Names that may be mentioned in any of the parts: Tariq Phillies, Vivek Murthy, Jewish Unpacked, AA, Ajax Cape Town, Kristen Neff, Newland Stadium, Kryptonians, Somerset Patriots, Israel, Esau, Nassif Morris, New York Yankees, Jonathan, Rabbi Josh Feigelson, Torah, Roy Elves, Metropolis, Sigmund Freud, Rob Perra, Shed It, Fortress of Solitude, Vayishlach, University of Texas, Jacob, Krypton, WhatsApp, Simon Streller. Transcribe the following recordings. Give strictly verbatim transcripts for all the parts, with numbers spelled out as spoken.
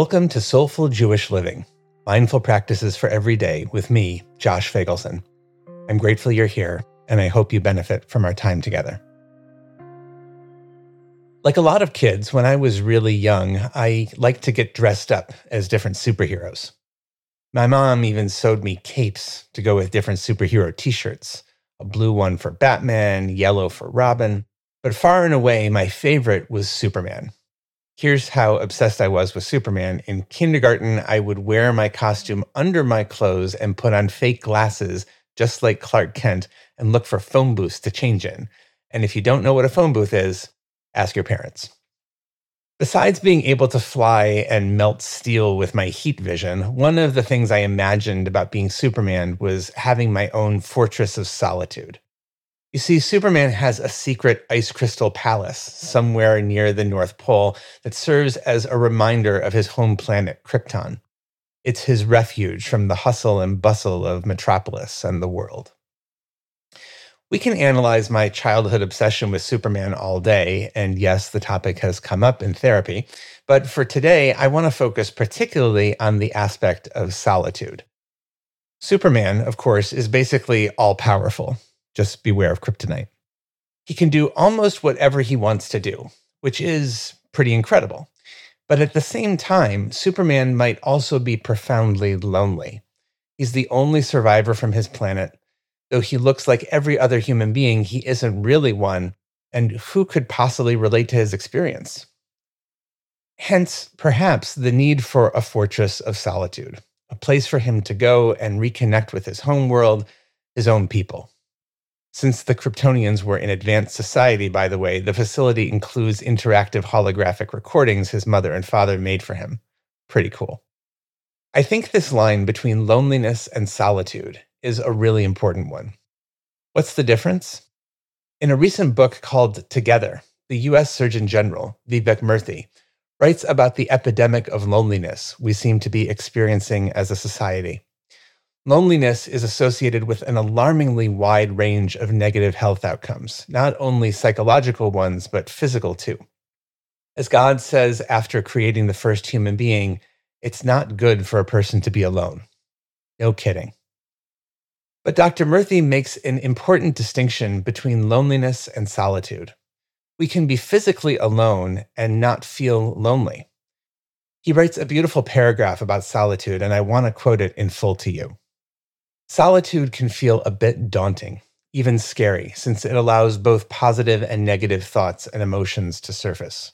Welcome to Soulful Jewish Living, Mindful Practices for Every Day with me, Josh Feigelson. I'm grateful you're here, and I hope you benefit from our time together. Like a lot of kids, when I was really young, I liked to get dressed up as different superheroes. My mom even sewed me capes to go with different superhero t-shirts, a blue one for Batman, yellow for Robin, but far and away, my favorite was Superman. Here's how obsessed I was with Superman. In kindergarten, I would wear my costume under my clothes and put on fake glasses, just like Clark Kent, and look for phone booths to change in. And if you don't know what a phone booth is, ask your parents. Besides being able to fly and melt steel with my heat vision, one of the things I imagined about being Superman was having my own Fortress of Solitude. You see, Superman has a secret ice crystal palace somewhere near the North Pole that serves as a reminder of his home planet, Krypton. It's his refuge from the hustle and bustle of Metropolis and the world. We can analyze my childhood obsession with Superman all day, and yes, the topic has come up in therapy, but for today, I want to focus particularly on the aspect of solitude. Superman, of course, is basically all-powerful. Just beware of kryptonite. He can do almost whatever he wants to do, which is pretty incredible. But at the same time, Superman might also be profoundly lonely. He's the only survivor from his planet. Though he looks like every other human being, he isn't really one, and who could possibly relate to his experience? Hence, perhaps, the need for a fortress of solitude, a place for him to go and reconnect with his home world, his own people. Since the Kryptonians were an advanced society, by the way, the facility includes interactive holographic recordings his mother and father made for him. Pretty cool. I think this line between loneliness and solitude is a really important one. What's the difference? In a recent book called Together, the U S Surgeon General, Vivek Murthy, writes about the epidemic of loneliness we seem to be experiencing as a society. Loneliness is associated with an alarmingly wide range of negative health outcomes, not only psychological ones, but physical too. As God says after creating the first human being, it's not good for a person to be alone. No kidding. But Doctor Murthy makes an important distinction between loneliness and solitude. We can be physically alone and not feel lonely. He writes a beautiful paragraph about solitude, and I want to quote it in full to you. Solitude can feel a bit daunting, even scary, since it allows both positive and negative thoughts and emotions to surface.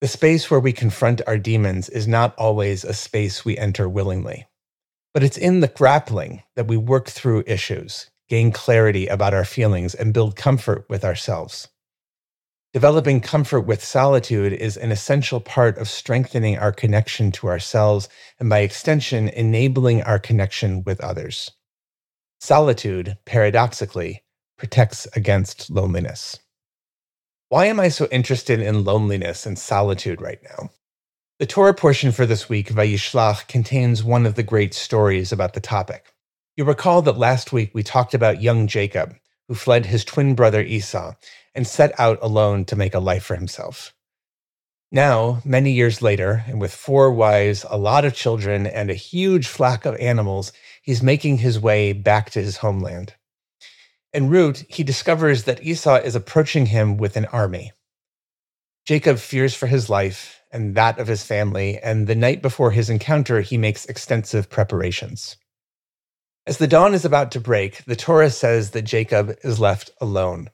The space where we confront our demons is not always a space we enter willingly, but it's in the grappling that we work through issues, gain clarity about our feelings, and build comfort with ourselves. Developing comfort with solitude is an essential part of strengthening our connection to ourselves and, by extension, enabling our connection with others. Solitude, paradoxically, protects against loneliness. Why am I so interested in loneliness and solitude right now? The Torah portion for this week, Vayishlach, contains one of the great stories about the topic. You recall that last week we talked about young Jacob, who fled his twin brother Esau and set out alone to make a life for himself. Now, many years later, and with four wives, a lot of children, and a huge flock of animals, he's making his way back to his homeland. En route, he discovers that Esau is approaching him with an army. Jacob fears for his life and that of his family, and the night before his encounter, he makes extensive preparations. As the dawn is about to break, the Torah says that Jacob is left alone.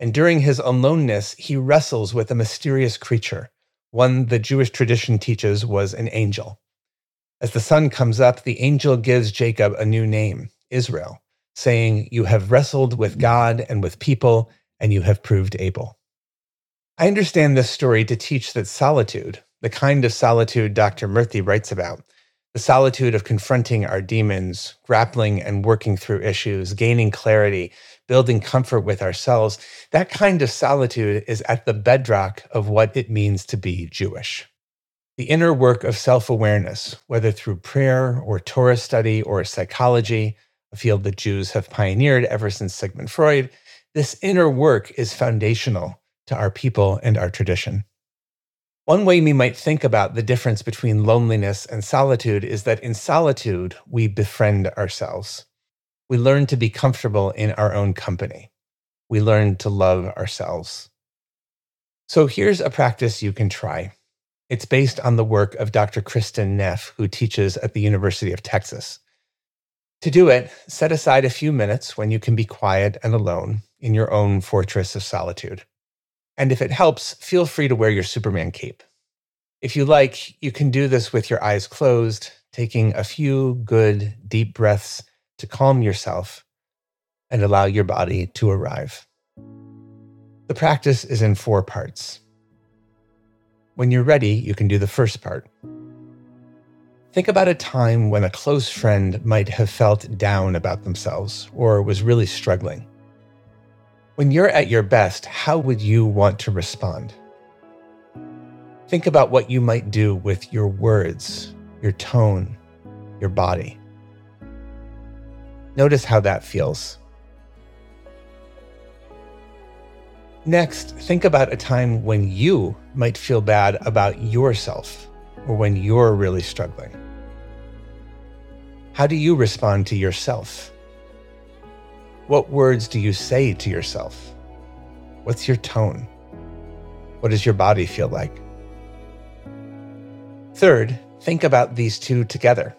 And during his aloneness, he wrestles with a mysterious creature, one the Jewish tradition teaches was an angel. As the sun comes up, the angel gives Jacob a new name, Israel, saying, "You have wrestled with God and with people, and you have proved able." I understand this story to teach that solitude, the kind of solitude Doctor Murthy writes about, the solitude of confronting our demons, grappling and working through issues, gaining clarity, building comfort with ourselves, that kind of solitude is at the bedrock of what it means to be Jewish. The inner work of self-awareness, whether through prayer or Torah study or psychology, a field that Jews have pioneered ever since Sigmund Freud, this inner work is foundational to our people and our tradition. One way we might think about the difference between loneliness and solitude is that in solitude, we befriend ourselves. We learn to be comfortable in our own company. We learn to love ourselves. So here's a practice you can try. It's based on the work of Doctor Kristen Neff, who teaches at the University of Texas. To do it, set aside a few minutes when you can be quiet and alone in your own fortress of solitude. And if it helps, feel free to wear your Superman cape. If you like, you can do this with your eyes closed, taking a few good deep breaths to calm yourself and allow your body to arrive. The practice is in four parts. When you're ready, you can do the first part. Think about a time when a close friend might have felt down about themselves or was really struggling. When you're at your best, how would you want to respond? Think about what you might do with your words, your tone, your body. Notice how that feels. Next, think about a time when you might feel bad about yourself or when you're really struggling. How do you respond to yourself? What words do you say to yourself? What's your tone? What does your body feel like? Third, think about these two together.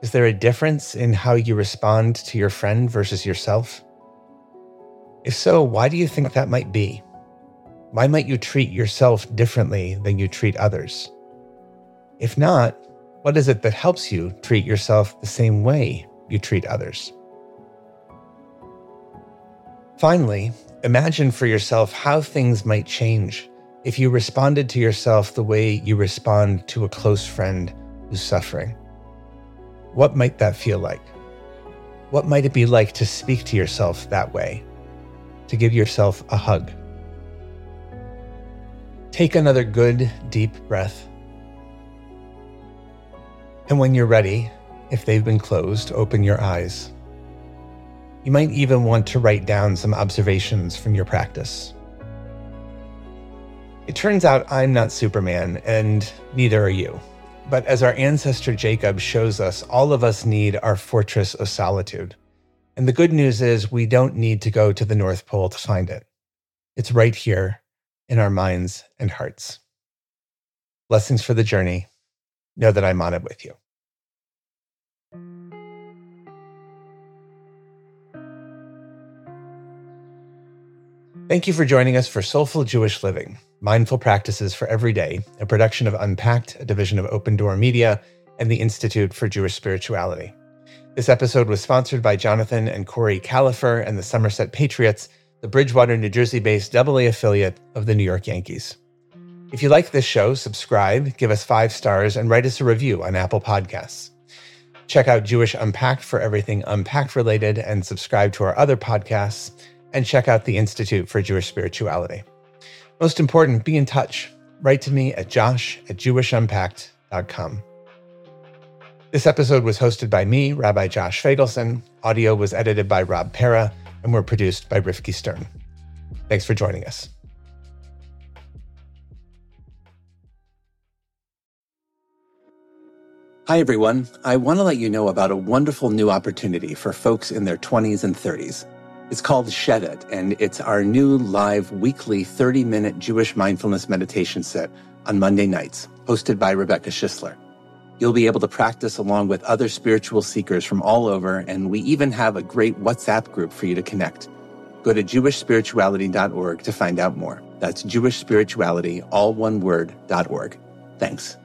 Is there a difference in how you respond to your friend versus yourself? If so, why do you think that might be? Why might you treat yourself differently than you treat others? If not, what is it that helps you treat yourself the same way you treat others? Finally, imagine for yourself how things might change if you responded to yourself the way you respond to a close friend who's suffering. What might that feel like? What might it be like to speak to yourself that way? To give yourself a hug? Take another good, deep breath. And when you're ready, if they've been closed, open your eyes. You might even want to write down some observations from your practice. It turns out I'm not Superman, and neither are you. But as our ancestor Jacob shows us, all of us need our fortress of solitude. And the good news is we don't need to go to the North Pole to find it. It's right here in our minds and hearts. Blessings for the journey. Know that I'm on it with you. Thank you for joining us for Soulful Jewish Living, Mindful Practices for Every Day, a production of Unpacked, a division of OpenDor Media, and the Institute for Jewish Spirituality. This episode was sponsored by Jonathan and Kori Kalafer and the Somerset Patriots, the Bridgewater, New Jersey-based double A affiliate of the New York Yankees. If you like this show, subscribe, give us five stars, and write us a review on Apple Podcasts. Check out Jewish Unpacked for everything Unpacked-related and subscribe to our other podcasts, and check out the Institute for Jewish Spirituality. Most important, be in touch. Write to me at josh at jewish unpacked dot com. This episode was hosted by me, Rabbi Josh Feigelson. Audio was edited by Rob Perra and were produced by Rifki Stern. Thanks for joining us. Hi, everyone. I want to let you know about a wonderful new opportunity for folks in their twenties and thirties. It's called Shed It, and it's our new live weekly thirty-minute Jewish mindfulness meditation set on Monday nights, hosted by Rebecca Schissler. You'll be able to practice along with other spiritual seekers from all over, and we even have a great WhatsApp group for you to connect. Go to jewish spirituality dot org to find out more. That's jewish spirituality, all one word, dot org. Thanks.